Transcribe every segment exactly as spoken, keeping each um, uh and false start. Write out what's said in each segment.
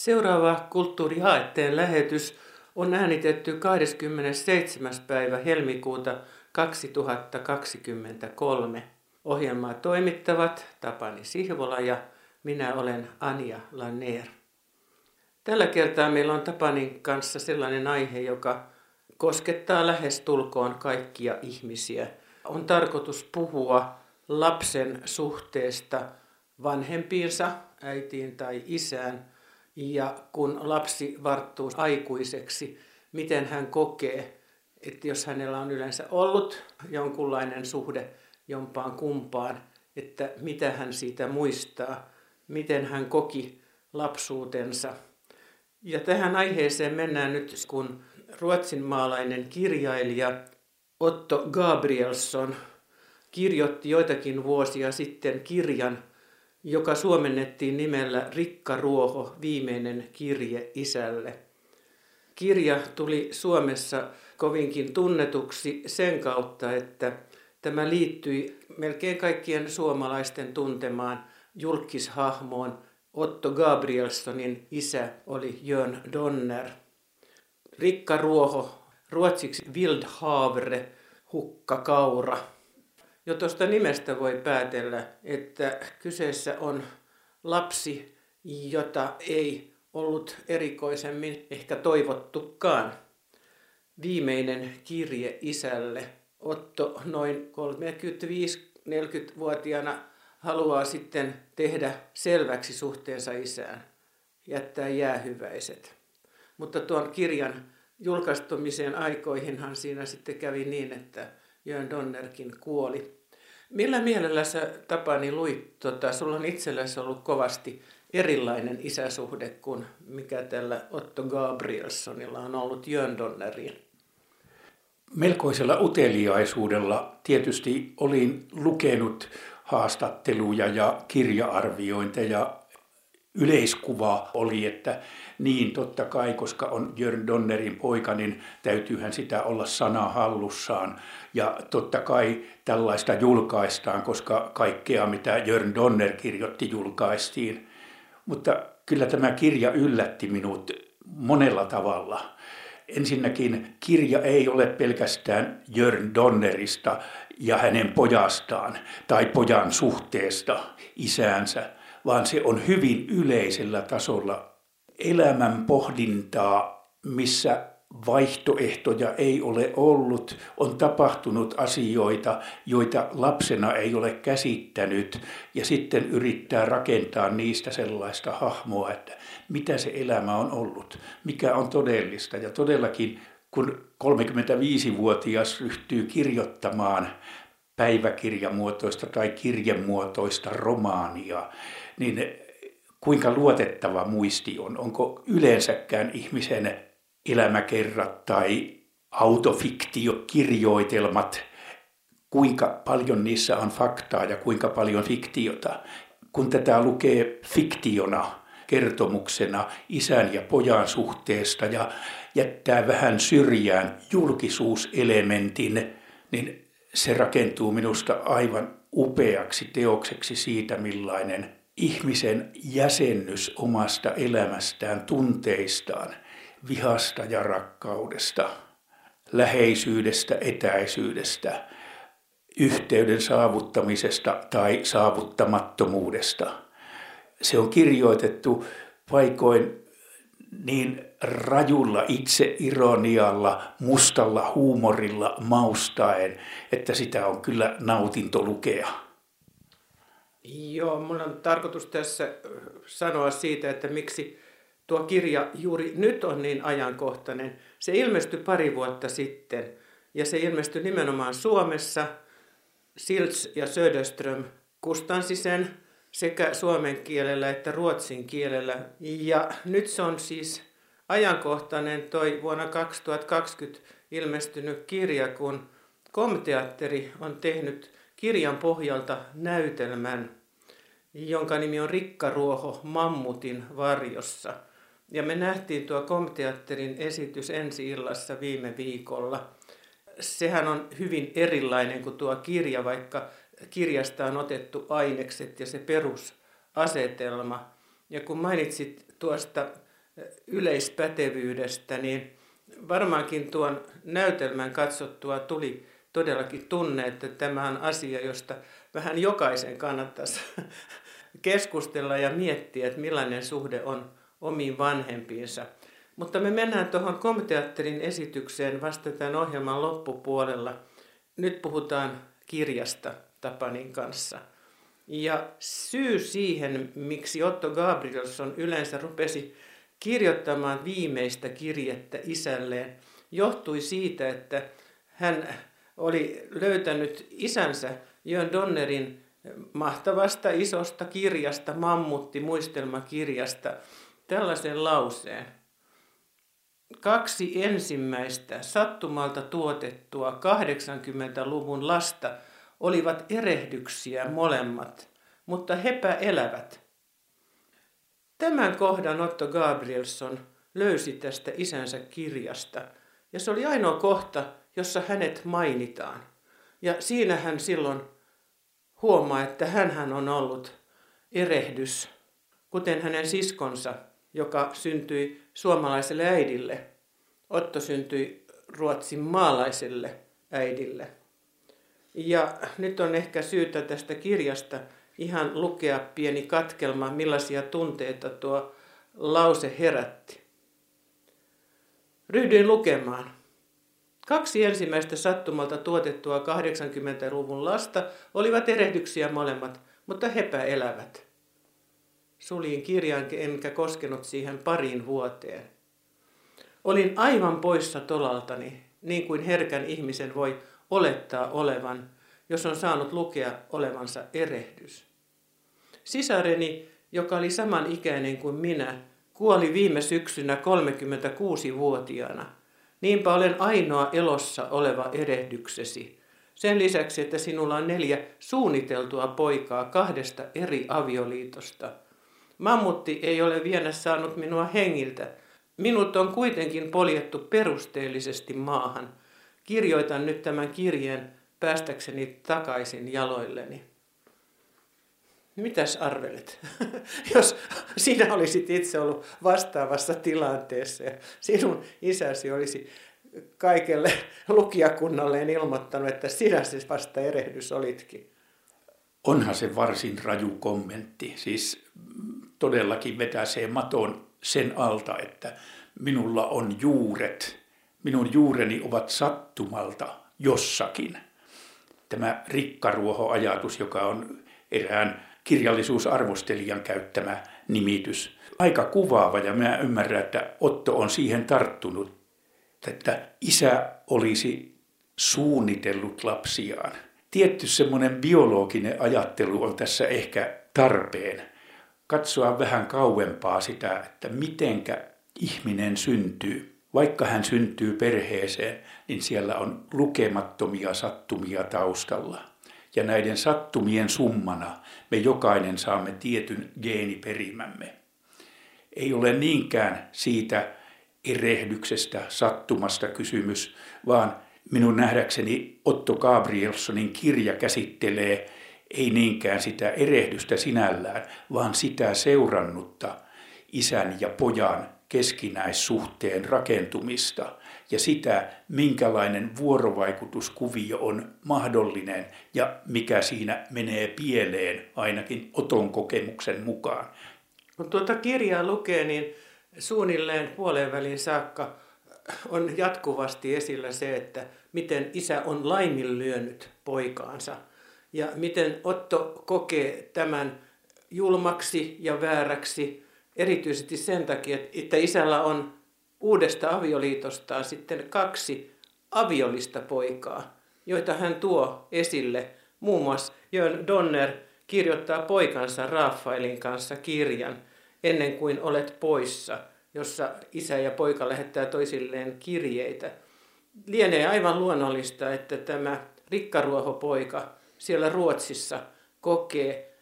Seuraava Kulttuurihaetteen lähetys on äänitetty kahdeskymmenesseitsemäs päivä helmikuuta kaksituhattakaksikymmentäkolme. Ohjelmaa toimittavat Tapani Sihvola ja minä olen Anja Lanér. Tällä kertaa meillä on Tapanin kanssa sellainen aihe, joka koskettaa lähestulkoon kaikkia ihmisiä. On tarkoitus puhua lapsen suhteesta vanhempiinsa, äitiin tai isään. Ja kun lapsi varttuu aikuiseksi, miten hän kokee, että jos hänellä on yleensä ollut jonkunlainen suhde jompaan kumpaan, että mitä hän siitä muistaa, miten hän koki lapsuutensa. Ja tähän aiheeseen mennään nyt, kun ruotsinmaalainen kirjailija Otto Gabrielsson kirjoitti joitakin vuosia sitten kirjan, joka suomennettiin nimellä Rikka Ruoho, viimeinen kirje isälle. Kirja tuli Suomessa kovinkin tunnetuksi sen kautta, että tämä liittyi melkein kaikkien suomalaisten tuntemaan julkkishahmoon. Otto Gabrielssonin isä oli Jörn Donner. Rikka Ruoho, ruotsiksi vildhavre, hukkakaura. Jo tuosta nimestä voi päätellä, että kyseessä on lapsi, jota ei ollut erikoisemmin ehkä toivottukaan. Viimeinen kirje isälle. Otto noin kolmekymmentäviisi-neljäkymmentävuotiaana haluaa sitten tehdä selväksi suhteensa isään, jättää jäähyväiset. Mutta tuon kirjan julkaistumisen aikoihinhan siinä sitten kävi niin, että Jörn Donnerkin kuoli. Millä mielellä sä, Tapani, luit? Tota, sulla on itselläsi ollut kovasti erilainen isäsuhde kuin mikä tällä Otto Gabrielssonilla on ollut Jörn Donneriin. Melkoisella uteliaisuudella tietysti olin lukenut haastatteluja ja kirja-arviointeja. Yleiskuva oli, että niin totta kai, koska on Jörn Donnerin poika, niin täytyyhän sitä olla sana hallussaan. Ja totta kai tällaista julkaistaan, koska kaikkea mitä Jörn Donner kirjoitti julkaistiin. Mutta kyllä tämä kirja yllätti minut monella tavalla. Ensinnäkin kirja ei ole pelkästään Jörn Donnerista ja hänen pojastaan tai pojan suhteesta isäänsä, vaan se on hyvin yleisellä tasolla elämän pohdintaa, missä vaihtoehtoja ei ole ollut, on tapahtunut asioita, joita lapsena ei ole käsittänyt, ja sitten yrittää rakentaa niistä sellaista hahmoa, että mitä se elämä on ollut, mikä on todellista. Ja todellakin, kun kolmekymmentäviisivuotias ryhtyy kirjoittamaan päiväkirjamuotoista tai kirjemuotoista romaania, niin kuinka luotettava muisti on? Onko yleensäkään ihmisen elämäkerrat tai autofiktiokirjoitelmat, kuinka paljon niissä on faktaa ja kuinka paljon fiktiota? Kun tätä lukee fiktiona, kertomuksena isän ja pojan suhteesta ja jättää vähän syrjään julkisuuselementin, niin se rakentuu minusta aivan upeaksi teokseksi siitä, millainen ihmisen jäsennys omasta elämästään, tunteistaan, vihasta ja rakkaudesta, läheisyydestä, etäisyydestä, yhteyden saavuttamisesta tai saavuttamattomuudesta. Se on kirjoitettu paikoin niin rajulla itseironialla, mustalla huumorilla maustaen, että sitä on kyllä nautinto lukea. Joo, mun on tarkoitus tässä sanoa siitä, että miksi tuo kirja juuri nyt on niin ajankohtainen. Se ilmestyi pari vuotta sitten ja se ilmestyi nimenomaan Suomessa. Silts ja Söderström kustansi sen sekä suomen kielellä että ruotsin kielellä. Ja nyt se on siis ajankohtainen toi vuonna kaksituhattakaksikymmentä ilmestynyt kirja, kun Kom-teatteri on tehnyt kirjan pohjalta näytelmän, jonka nimi on Rikkaruoho mammutin varjossa. Ja me nähtiin tuo Kom-teatterin esitys ensi-illassa viime viikolla. Sehän on hyvin erilainen kuin tuo kirja, vaikka kirjasta on otettu ainekset ja se perusasetelma. Ja kun mainitsit tuosta yleispätevyydestä, niin varmaankin tuon näytelmän katsottua tuli todellakin tunne, että tämä on asia, josta vähän jokaisen kannattaisi keskustella ja miettiä, että millainen suhde on omiin vanhempiinsa. Mutta me mennään tuohon Kom-teatterin esitykseen vasta tämän ohjelman loppupuolella. Nyt puhutaan kirjasta Tapanin kanssa. Ja syy siihen, miksi Otto Gabrielsson yleensä rupesi kirjoittamaan viimeistä kirjettä isälleen, johtui siitä, että hän oli löytänyt isänsä Jörn Donnerin mahtavasta isosta kirjasta, mammutti muistelmakirjasta, tällaisen lauseen. Kaksi ensimmäistä sattumalta tuotettua kahdeksankymmentäluvun lasta olivat erehdyksiä molemmat, mutta hepä elävät. Tämän kohdan Otto Gabrielsson löysi tästä isänsä kirjasta, ja se oli ainoa kohta, jossa hänet mainitaan. Ja siinä hän silloin huomaa, että hänhän on ollut erehdys, kuten hänen siskonsa, joka syntyi suomalaiselle äidille. Otto syntyi Ruotsin maalaiselle äidille. Ja nyt on ehkä syytä tästä kirjasta ihan lukea pieni katkelma, millaisia tunteita tuo lause herätti. Ryhdyin lukemaan. Kaksi ensimmäistä sattumalta tuotettua kahdeksankymmentäluvun lasta olivat erehdyksiä molemmat, mutta hepä elävät. Suljin kirjan enkä koskenut siihen pariin vuoteen. Olin aivan poissa tolaltani, niin kuin herkän ihmisen voi olettaa olevan, jos on saanut lukea olevansa erehdys. Sisareni, joka oli samanikäinen kuin minä, kuoli viime syksynä kolmekymmentäkuusivuotiaana. Niinpä olen ainoa elossa oleva erehdyksesi. Sen lisäksi, että sinulla on neljä suunniteltua poikaa kahdesta eri avioliitosta. Mammutti ei ole vielä saanut minua hengiltä. Minut on kuitenkin poljettu perusteellisesti maahan. Kirjoitan nyt tämän kirjeen päästäkseni takaisin jaloilleni. Mitäs arvelet, jos sinä olisit itse ollut vastaavassa tilanteessa ja sinun isäsi olisi kaikelle lukijakunnalleen ilmoittanut, että sinä siis vasta erehdys olitkin? Onhan se varsin raju kommentti. Siis todellakin vetäisee maton sen alta, että minulla on juuret, minun juureni ovat sattumalta jossakin. Tämä rikkaruoho-ajatus, joka on erään kirjallisuusarvostelijan käyttämä nimitys. Aika kuvaava, ja minä ymmärrän, että Otto on siihen tarttunut, että isä olisi suunnitellut lapsiaan. Tietty semmoinen biologinen ajattelu on tässä ehkä tarpeen. Katsoa vähän kauempaa sitä, että mitenkä ihminen syntyy. Vaikka hän syntyy perheeseen, niin siellä on lukemattomia sattumia taustalla. Ja näiden sattumien summana me jokainen saamme tietyn geeniperimämme. Ei ole niinkään siitä erehdyksestä, sattumasta kysymys, vaan minun nähdäkseni Otto Gabrielssonin kirja käsittelee ei niinkään sitä erehdystä sinällään, vaan sitä seurannutta isän ja pojan keskinäissuhteen rakentumista ja sitä, minkälainen vuorovaikutuskuvio on mahdollinen ja mikä siinä menee pieleen ainakin Oton kokemuksen mukaan. Kun tuota kirjaa lukee, niin suunnilleen puoleen väliin saakka on jatkuvasti esillä se, että miten isä on laiminlyönyt poikaansa ja miten Otto kokee tämän julmaksi ja vääräksi. Erityisesti sen takia, että isällä on uudesta avioliitostaan sitten kaksi aviollista poikaa, joita hän tuo esille. Muun muassa Jörn Donner kirjoittaa poikansa Raffaelin kanssa kirjan Ennen kuin olet poissa, jossa isä ja poika lähettää toisilleen kirjeitä. Lienee aivan luonnollista, että tämä rikkaruohopoika siellä Ruotsissa kokee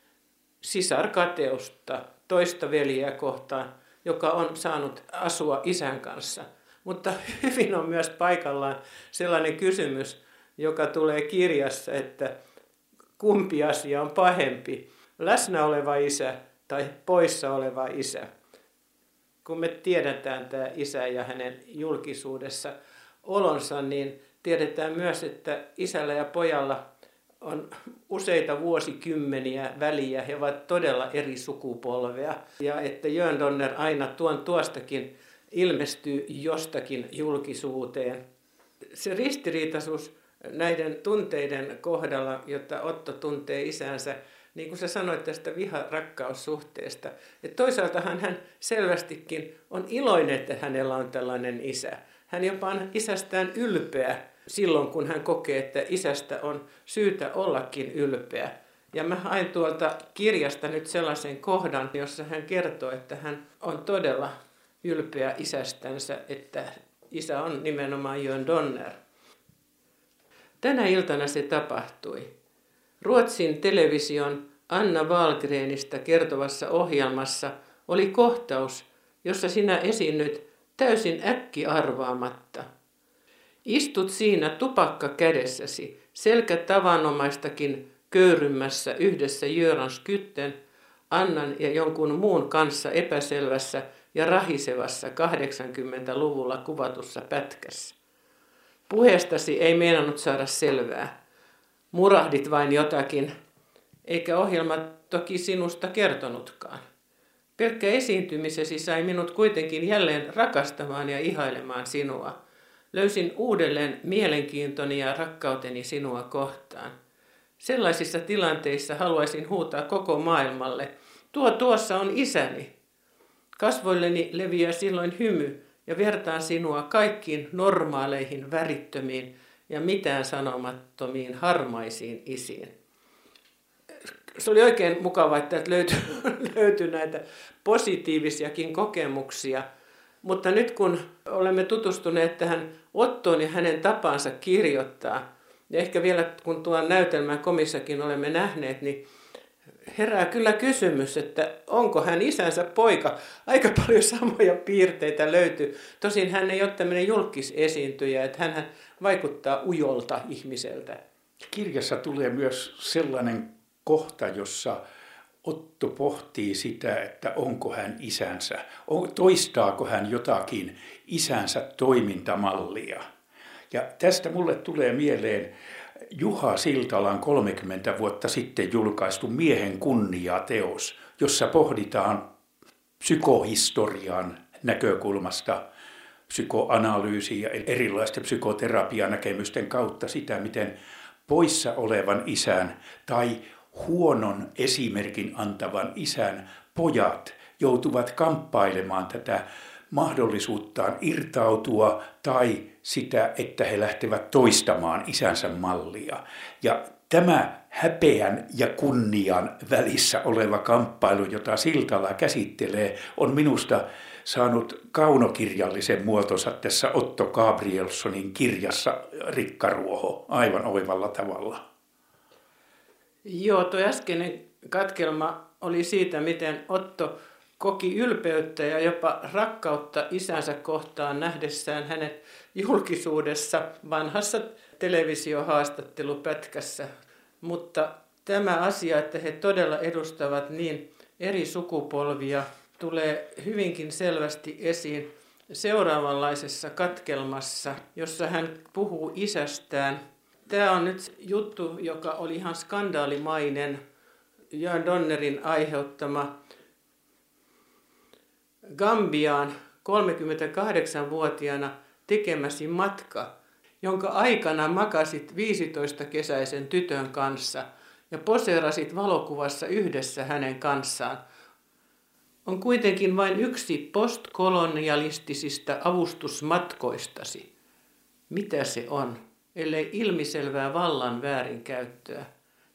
sisarkateusta toista veljeä kohtaan, joka on saanut asua isän kanssa. Mutta hyvin on myös paikallaan sellainen kysymys, joka tulee kirjassa, että kumpi asia on pahempi, läsnä oleva isä tai poissa oleva isä. kun me tiedetään tämä isä ja hänen julkisuudessa olonsa, niin tiedetään myös, että isällä ja pojalla on useita vuosikymmeniä väliä. He ovat todella eri sukupolvea. Ja että Jörn Donner aina tuon tuostakin ilmestyy jostakin julkisuuteen. Se ristiriitaisuus näiden tunteiden kohdalla, jotta Otto tuntee isänsä, niin kuin sä sanoit tästä viha-rakkaussuhteesta, että toisaaltahan hän selvästikin on iloinen, että hänellä on tällainen isä. Hän jopa on isästään ylpeä silloin, kun hän kokee, että isästä on syytä ollakin ylpeä. Ja mä hain tuolta kirjasta nyt sellaisen kohdan, jossa hän kertoo, että hän on todella ylpeä isästänsä, että isä on nimenomaan Jörn Donner. Tänä iltana se tapahtui. Ruotsin television Anna Wahlgrenista kertovassa ohjelmassa oli kohtaus, jossa sinä esiinnyt täysin äkkiarvaamatta. Istut siinä tupakka kädessäsi, selkä tavanomaistakin köyrymässä yhdessä Jörn Skytten, Annan ja jonkun muun kanssa epäselvässä ja rahisevassa kahdeksankymmentäluvulla kuvatussa pätkässä. Puheestasi ei meinannut saada selvää. Murahdit vain jotakin, eikä ohjelma toki sinusta kertonutkaan. Pelkkä esiintymisesi sai minut kuitenkin jälleen rakastamaan ja ihailemaan sinua. Löysin uudelleen mielenkiintoni ja rakkauteni sinua kohtaan. Sellaisissa tilanteissa haluaisin huutaa koko maailmalle, tuo tuossa on isäni. Kasvoilleni leviää silloin hymy ja vertaan sinua kaikkiin normaaleihin, värittömiin ja mitään sanomattomiin harmaisiin isiin. Se oli oikein mukava, että löytyi, löytyi näitä positiivisiakin kokemuksia, mutta nyt kun olemme tutustuneet tähän Ottoon ja hänen tapaansa kirjoittaa, ja ehkä vielä kun tuon näytelmän komissakin olemme nähneet, niin herää kyllä kysymys, että onko hän isänsä poika. Aika paljon samoja piirteitä löytyy. Tosin hän ei ole tämmöinen julkisesiintyjä, että hän vaikuttaa ujolta ihmiseltä. Kirjassa tulee myös sellainen kohta, jossa Otto pohtii sitä, että onko hän isänsä, toistaako hän jotakin isänsä toimintamallia. Ja tästä mulle tulee mieleen Juha Siltalan kolmekymmentä vuotta sitten julkaistu Miehen kunnia-teos, jossa pohditaan psykohistorian näkökulmasta, psykoanalyysiin ja erilaisten psykoterapianäkemysten kautta sitä, miten poissa olevan isän tai huonon esimerkin antavan isän pojat joutuvat kamppailemaan tätä mahdollisuuttaan irtautua tai sitä, että he lähtevät toistamaan isänsä mallia. Ja tämä häpeän ja kunnian välissä oleva kamppailu, jota Siltala käsittelee, on minusta saanut kaunokirjallisen muotonsa tässä Otto Gabrielssonin kirjassa Rikkaruoho aivan oivalla tavalla. Joo, tuo äskeinen katkelma oli siitä, miten Otto koki ylpeyttä ja jopa rakkautta isänsä kohtaan nähdessään hänet julkisuudessa vanhassa televisiohaastattelupätkässä. Mutta tämä asia, että he todella edustavat niin eri sukupolvia, tulee hyvinkin selvästi esiin seuraavanlaisessa katkelmassa, jossa hän puhuu isästään. Tämä on nyt juttu, joka oli ihan skandaalimainen, Jörn Donnerin aiheuttama. Gambiaan kolmekymmentäkahdeksanvuotiaana tekemäsi matka, jonka aikana makasit viisitoistakesäisen tytön kanssa ja poseerasit valokuvassa yhdessä hänen kanssaan. On kuitenkin vain yksi postkolonialistisista avustusmatkoistasi. Mitä se on, ellei ilmiselvää vallan väärinkäyttöä?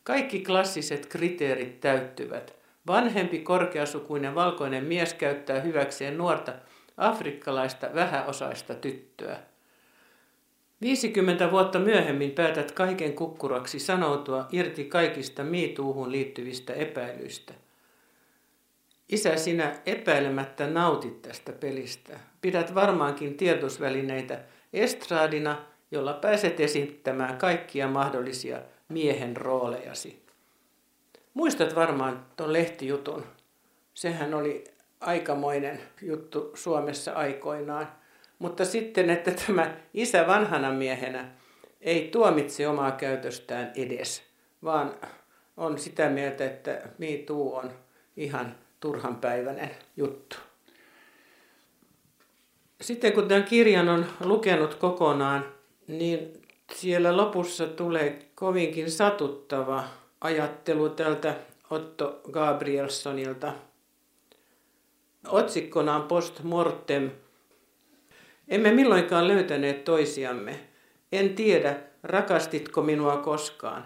Kaikki klassiset kriteerit täyttyvät. Vanhempi korkeasukuinen valkoinen mies käyttää hyväkseen nuorta afrikkalaista vähäosaista tyttöä. viisikymmentä vuotta myöhemmin päätät kaiken kukkuraksi sanoutua irti kaikista miituuhun liittyvistä epäilyistä. Isä, sinä epäilemättä nautit tästä pelistä. Pidät varmaankin tiedotusvälineitä estraadina, jolla pääset esittämään kaikkia mahdollisia miehen roolejasi. Muistat varmaan tuon lehtijutun. Sehän oli aikamoinen juttu Suomessa aikoinaan. Mutta sitten, että tämä isä vanhana miehenä ei tuomitse omaa käytöstään edes, vaan on sitä mieltä, että Me Too on ihan turhanpäiväinen juttu. Sitten kun tämän kirjan on lukenut kokonaan, niin siellä lopussa tulee kovinkin satuttava ajattelu tältä Otto Gabrielssonilta. Otsikkona on Post Mortem. Emme milloinkaan löytäneet toisiamme. En tiedä, rakastitko minua koskaan.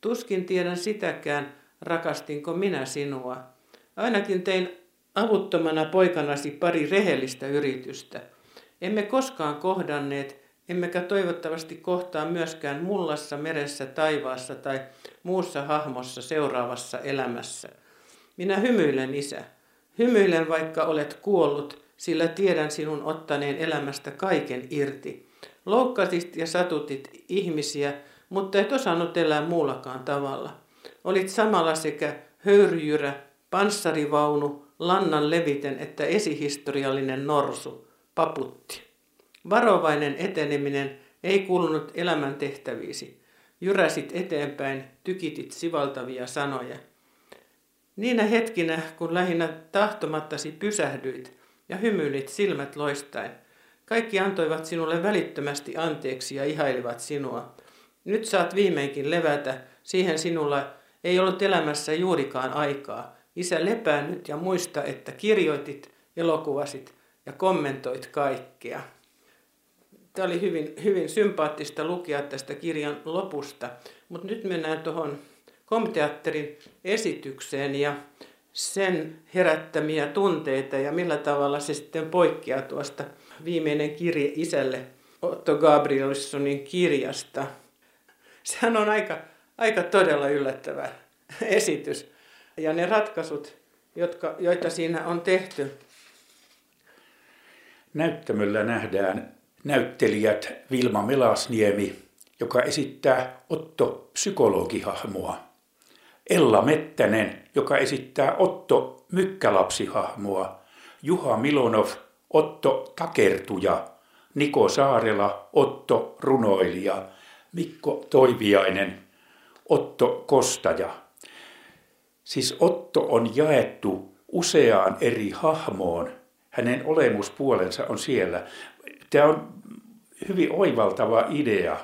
Tuskin tiedän sitäkään, rakastinko minä sinua. Ainakin tein avuttomana poikanasi pari rehellistä yritystä. Emme koskaan kohdanneet, emmekä toivottavasti kohtaa myöskään mullassa, meressä, taivaassa tai muussa hahmossa seuraavassa elämässä. Minä hymyilen, isä. Hymyilen, vaikka olet kuollut, sillä tiedän sinun ottaneen elämästä kaiken irti. Loukkasit ja satutit ihmisiä, mutta et osannut elää muullakaan tavalla. Olit samalla sekä höyryjyrä, panssarivaunu, lannan leviten että esihistoriallinen norsu, paputti. Varovainen eteneminen ei kuulunut elämäntehtäviisi. Jyräsit eteenpäin, tykitit sivaltavia sanoja. Niinä hetkinä, kun lähinnä tahtomattasi pysähdyit ja hymyilit silmät loistaen, kaikki antoivat sinulle välittömästi anteeksi ja ihailivat sinua. Nyt saat viimeinkin levätä, siihen sinulla ei ollut elämässä juurikaan aikaa. Isä, lepää nyt ja muista, että kirjoitit, elokuvasit ja kommentoit kaikkea. Tämä oli hyvin, hyvin sympaattista lukea tästä kirjan lopusta, mutta nyt mennään tuohon Kom-teatterin esitykseen ja sen herättämiä tunteita ja millä tavalla se sitten poikkeaa tuosta Viimeinen kirje isälle Otto Gabrielssonin kirjasta. Sehän on aika, aika todella yllättävä esitys ja ne ratkaisut, jotka, joita siinä on tehty. Näyttämöllä nähdään näyttelijät Vilma Melasniemi, joka esittää Otto psykologihahmoa. Ella Mettänen, joka esittää Otto mykkälapsihahmoa. Juha Milonov, Otto takertuja. Niko Saarela, Otto runoilija. Mikko Toiviainen, Otto kostaja. Siis Otto on jaettu useaan eri hahmoon. Hänen olemuspuolensa on siellä. Tämä on hyvin oivaltava idea.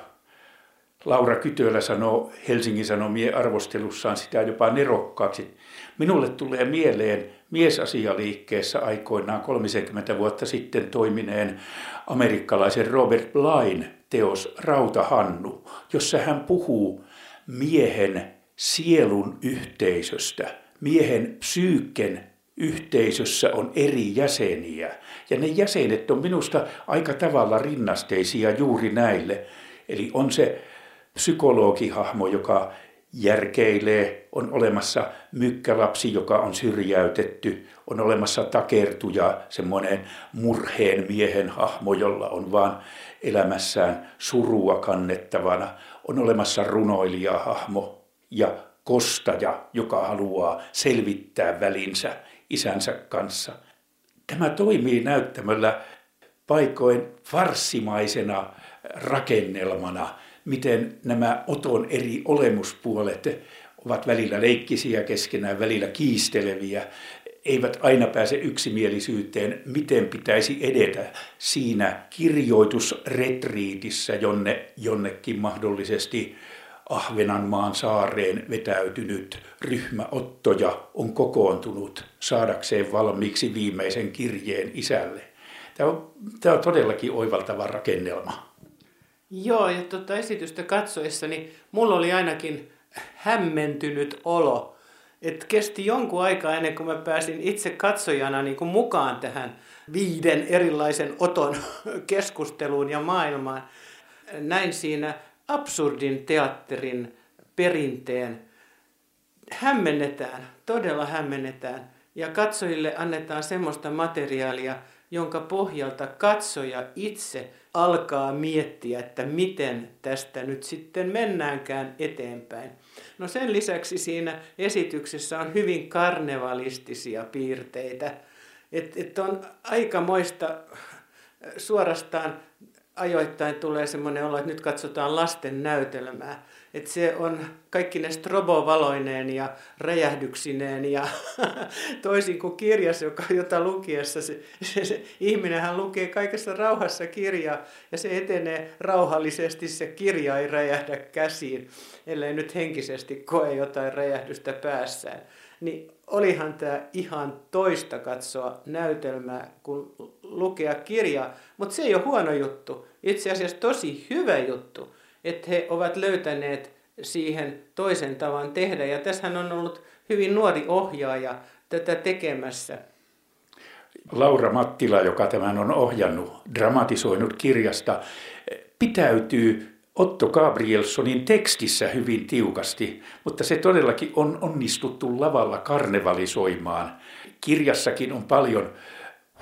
Laura Kytölä sanoo Helsingin Sanomien arvostelussaan sitä jopa nerokkaaksi. Minulle tulee mieleen miesasialiikkeessä aikoinaan kolmekymmentä vuotta sitten toimineen amerikkalaisen Robert Blyn teos Rautahannu, jossa hän puhuu miehen sielun yhteisöstä. Miehen psyyken yhteisössä on eri jäseniä ja ne jäsenet on minusta aika tavalla rinnasteisia juuri näille. Eli on se psykologihahmo, joka järkeilee, on olemassa mykkälapsi, joka on syrjäytetty, on olemassa takertuja, semmoinen murheen miehen hahmo, jolla on vaan elämässään surua kannettavana, on olemassa runoilijahahmo ja kostaja, joka haluaa selvittää välinsä isänsä kanssa. Tämä toimii näyttämöllä paikoin farssimaisena rakennelmana, miten nämä Oton eri olemuspuolet ovat välillä leikkisiä keskenään, välillä kiisteleviä, eivät aina pääse yksimielisyyteen, miten pitäisi edetä siinä kirjoitusretriitissä, jonne jonnekin mahdollisesti Ahvenanmaan saareen vetäytynyt ryhmä Ottoja on kokoontunut saadakseen valmiiksi viimeisen kirjeen isälle. Tämä on, tämä on todellakin oivaltava rakennelma. Joo, ja tuota esitystä katsoessani mulla oli ainakin hämmentynyt olo. Et kesti jonkun aikaa ennen kuin mä pääsin itse katsojana niin kuin mukaan tähän viiden erilaisen Oton keskusteluun ja maailmaan. Näin siinä absurdin teatterin perinteen. Hämmennetään, todella hämmennetään. Ja katsojille annetaan semmoista materiaalia, jonka pohjalta katsoja itse alkaa miettiä, että miten tästä nyt sitten mennäänkään eteenpäin. No sen lisäksi siinä esityksessä on hyvin karnevalistisia piirteitä. Että et on aikamoista, suorastaan ajoittain tulee semmoinen olo, että nyt katsotaan lasten näytelmää. Että se on kaikki ne strobovaloineen ja räjähdyksineen ja toisin kuin kirjas, joka, jota lukiessa se, se, se ihminenhän lukee kaikessa rauhassa kirjaa ja se etenee rauhallisesti, se kirja ei räjähdä käsiin, ellei nyt henkisesti koe jotain räjähdystä päässään. Niin olihan tämä ihan toista katsoa näytelmää kuin lukea kirjaa, mutta se ei ole huono juttu, itse asiassa tosi hyvä juttu, että he ovat löytäneet siihen toisen tavan tehdä. Ja tässähän on ollut hyvin nuori ohjaaja tätä tekemässä. Laura Mattila, joka tämän on ohjannut, dramatisoinut kirjasta, pitäytyy Otto Gabrielssonin tekstissä hyvin tiukasti, mutta se todellakin on onnistuttu lavalla karnevalisoimaan. Kirjassakin on paljon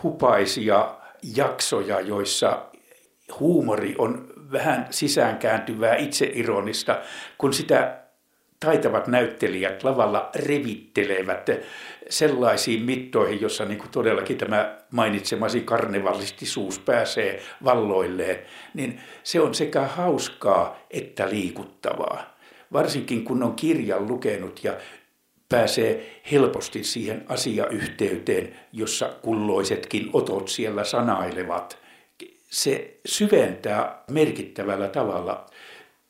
hupaisia jaksoja, joissa huumori on vähän sisäänkääntyvää itseironista, kun sitä taitavat näyttelijät lavalla revittelevät sellaisiin mittoihin, jossa niin kuin todellakin tämä mainitsemasi karnevalistisuus pääsee valloilleen, niin se on sekä hauskaa että liikuttavaa. Varsinkin kun on kirjan lukenut ja pääsee helposti siihen asiayhteyteen, jossa kulloisetkin otot siellä sanailevat. Se syventää merkittävällä tavalla.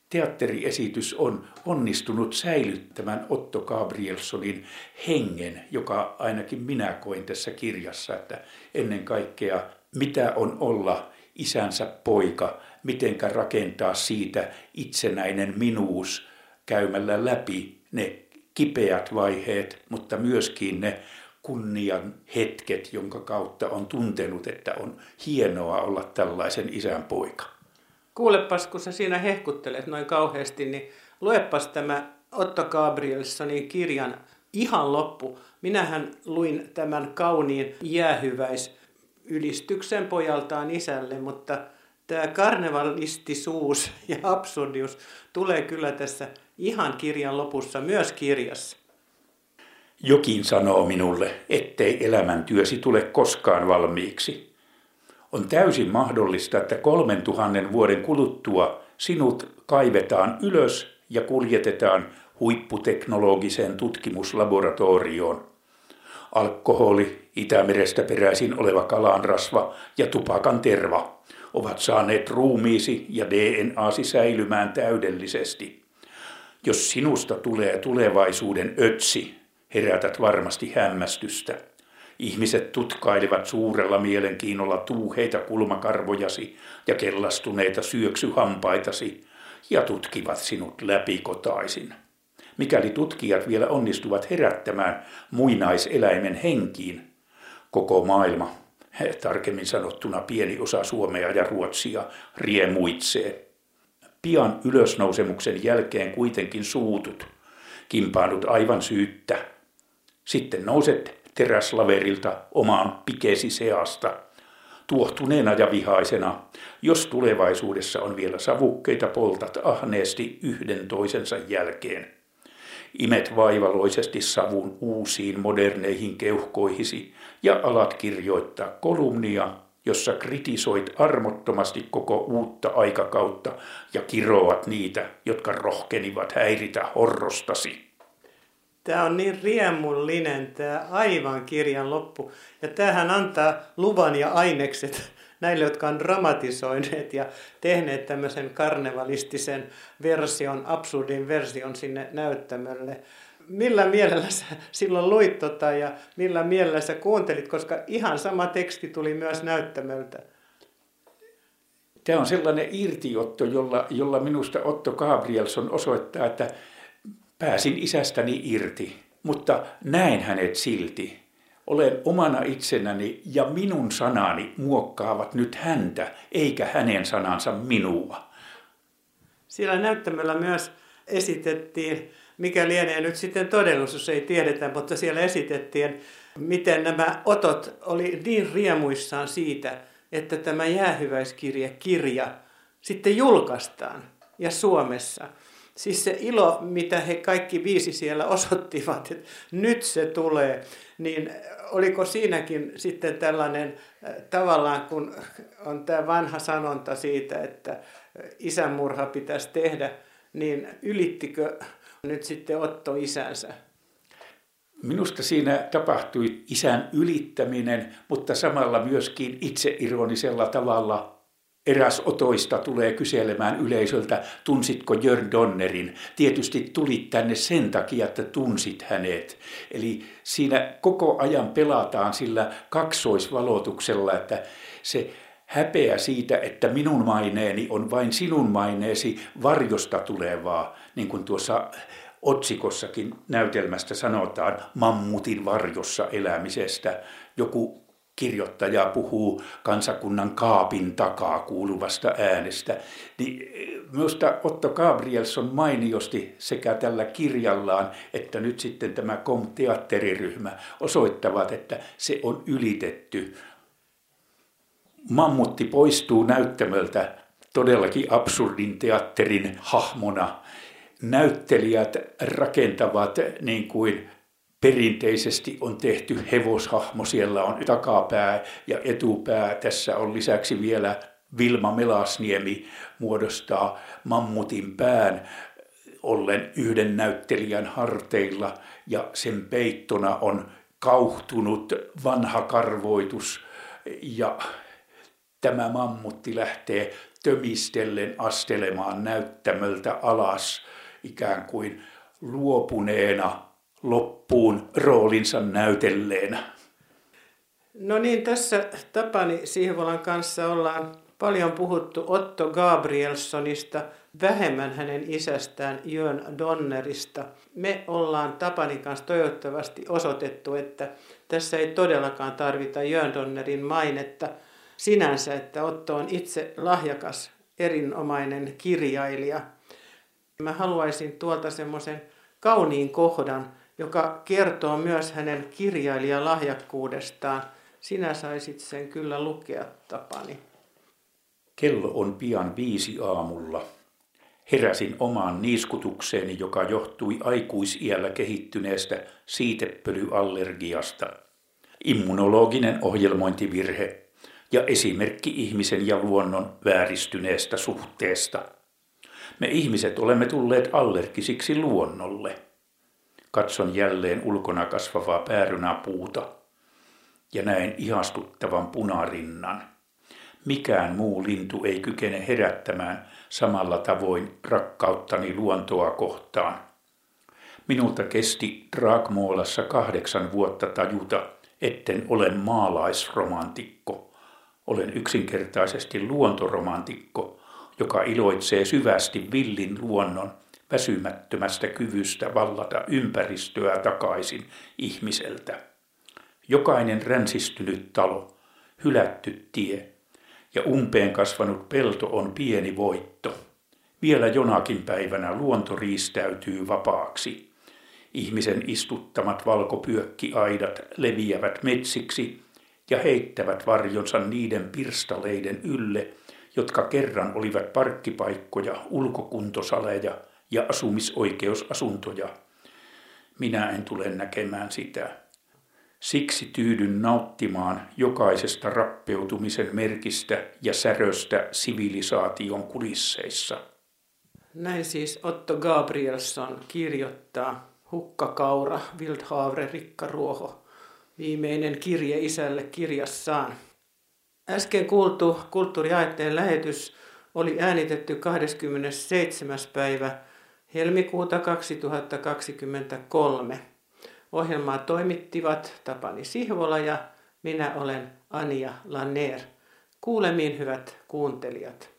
Teatteriesitys on onnistunut säilyttämään Otto Gabrielssonin hengen, joka ainakin minä koin tässä kirjassa, että ennen kaikkea mitä on olla isänsä poika, mitenkä rakentaa siitä itsenäinen minuus käymällä läpi ne kipeät vaiheet, mutta myöskin ne kunnian hetket, jonka kautta on tuntenut, että on hienoa olla tällaisen isän poika. Kuulepas, kun sä siinä hehkuttelet noin kauheasti, niin luepas tämä Otto Gabrielssonin kirjan ihan loppu. Minähän luin tämän kauniin jäähyväisylistyksen pojaltaan isälle, mutta tämä karnevalistisuus ja absurdius tulee kyllä tässä ihan kirjan lopussa myös kirjassa. Jokin sanoo minulle, ettei elämäntyösi tule koskaan valmiiksi. On täysin mahdollista, että kolmen tuhannen vuoden kuluttua sinut kaivetaan ylös ja kuljetetaan huipputeknologiseen tutkimuslaboratorioon. Alkoholi, Itämerestä peräisin oleva kalanrasva ja tupakan terva ovat saaneet ruumiisi ja D N A:si säilymään täydellisesti. Jos sinusta tulee tulevaisuuden ötsi, herätät varmasti hämmästystä. Ihmiset tutkailevat suurella mielenkiinnolla tuuheita kulmakarvojasi ja kellastuneita syöksyhampaitasi ja tutkivat sinut läpikotaisin. Mikäli tutkijat vielä onnistuvat herättämään muinaiseläimen henkiin, koko maailma, tarkemmin sanottuna pieni osa Suomea ja Ruotsia, riemuitsee. Pian ylösnousemuksen jälkeen kuitenkin suutut. Kimpaanut aivan syyttä. Sitten nouset teräslaverilta omaan pikeesi seasta. Tuohtuneena ja vihaisena, jos tulevaisuudessa on vielä savukkeita, poltat ahneesti yhden toisensa jälkeen. Imet vaivaloisesti savun uusiin moderneihin keuhkoihisi ja alat kirjoittaa kolumnia, jossa kritisoit armottomasti koko uutta aikakautta ja kiroat niitä, jotka rohkenivat häiritä horrostasi. Tämä on niin riemullinen, tämä aivan kirjan loppu. Ja tämähän antaa luvan ja ainekset näille, jotka on dramatisoineet ja tehneet tämmöisen karnevalistisen version, absurdin version sinne näyttämölle. Millä mielellä sä silloin luit tota ja millä mielellä sä kuuntelit, koska ihan sama teksti tuli myös näyttämöltä? Tämä on sellainen irtiotto, jolla, jolla minusta Otto Gabrielsson osoittaa, että pääsin isästäni irti, mutta näen hänet silti. Olen omana itsenäni ja minun sanani muokkaavat nyt häntä, eikä hänen sanansa minua. Siellä näyttämällä myös esitettiin, mikä lienee nyt sitten todellisuus, ei tiedetä, mutta siellä esitettiin, miten nämä otot oli niin riemuissaan siitä, että tämä jäähyväiskirjekirja sitten julkaistaan ja Suomessa. Siis se ilo, mitä he kaikki viisi siellä osoittivat, että nyt se tulee, niin oliko siinäkin sitten tällainen tavallaan, kun on tämä vanha sanonta siitä, että isänmurha pitäisi tehdä, niin ylittikö nyt sitten Otto isänsä? Minusta siinä tapahtui isän ylittäminen, mutta samalla myöskin itseironisella tavalla. Eräs Otoista tulee kyselemään yleisöltä, tunsitko Jörn Donnerin? Tietysti tulit tänne sen takia, että tunsit hänet. Eli siinä koko ajan pelataan sillä kaksoisvalotuksella, että se häpeä siitä, että minun maineeni on vain sinun maineesi varjosta tulevaa, niin kuin tuossa otsikossakin näytelmästä sanotaan, mammutin varjossa elämisestä. Joku kirjoittaja puhuu kansakunnan kaapin takaa kuuluvasta äänestä. Niin minusta Otto Gabrielsson mainiosti sekä tällä kirjallaan että nyt sitten tämä Kom-teatteriryhmä osoittavat, että se on ylitetty. Mammutti poistuu näyttämöltä todellakin absurdin teatterin hahmona. Näyttelijät rakentavat niin kuin perinteisesti on tehty hevoshahmo, siellä on takapää ja etupää. Tässä on lisäksi vielä Vilma Melasniemi muodostaa mammutin pään ollen yhden näyttelijän harteilla ja sen peittona on kauhtunut vanha karvoitus ja tämä mammutti lähtee tömistellen astelemaan näyttämöltä alas ikään kuin luopuneena loppuun roolinsa näytelleenä. No niin, tässä Tapani Sihvolan kanssa ollaan paljon puhuttu Otto Gabrielssonista, vähemmän hänen isästään Jörn Donnerista. Me ollaan Tapanin kanssa toivottavasti osoitettu, että tässä ei todellakaan tarvita Jörn Donnerin mainetta sinänsä, että Otto on itse lahjakas, erinomainen kirjailija. Mä haluaisin tuolta semmoisen kauniin kohdan, joka kertoo myös hänen kirjailijalahjakkuudestaan. Sinä saisit sen kyllä lukea, Tapani. Kello on pian viisi aamulla. Heräsin omaan niiskutukseeni, joka johtui aikuisiällä kehittyneestä siitepölyallergiasta. Immunologinen ohjelmointivirhe ja esimerkki ihmisen ja luonnon vääristyneestä suhteesta. Me ihmiset olemme tulleet allergisiksi luonnolle. Katson jälleen ulkona kasvavaa päärynäpuuta ja näen ihastuttavan punarinnan. Mikään muu lintu ei kykene herättämään samalla tavoin rakkauttani luontoa kohtaan. Minulta kesti Draakmoolassa kahdeksan vuotta tajuta, etten ole maalaisromantikko. Olen yksinkertaisesti luontoromantikko, joka iloitsee syvästi villin luonnon väsymättömästä kyvystä vallata ympäristöä takaisin ihmiseltä. Jokainen ränsistynyt talo, hylätty tie ja umpeen kasvanut pelto on pieni voitto. Vielä jonakin päivänä luonto riistäytyy vapaaksi. Ihmisen istuttamat valkopyökkiaidat leviävät metsiksi ja heittävät varjonsa niiden pirstaleiden ylle, jotka kerran olivat parkkipaikkoja, ulkokuntosaleja ja asumisoikeusasuntoja. Minä en tule näkemään sitä. Siksi tyydyn nauttimaan jokaisesta rappeutumisen merkistä ja säröstä sivilisaation kulisseissa. Näin siis Otto Gabrielsson kirjoittaa Hukkakaura, Wildhavre, Rikkaruoho, viimeinen kirje isälle -kirjassaan. Äsken kuultu Kulttuuriaatteen lähetys oli äänitetty kahdeskymmenesseitsemäs päivä helmikuuta kaksituhattakaksikymmentäkolme. Ohjelmaa toimittivat Tapani Sihvola ja minä olen Anja Lanér. Kuulemiin, hyvät kuuntelijat.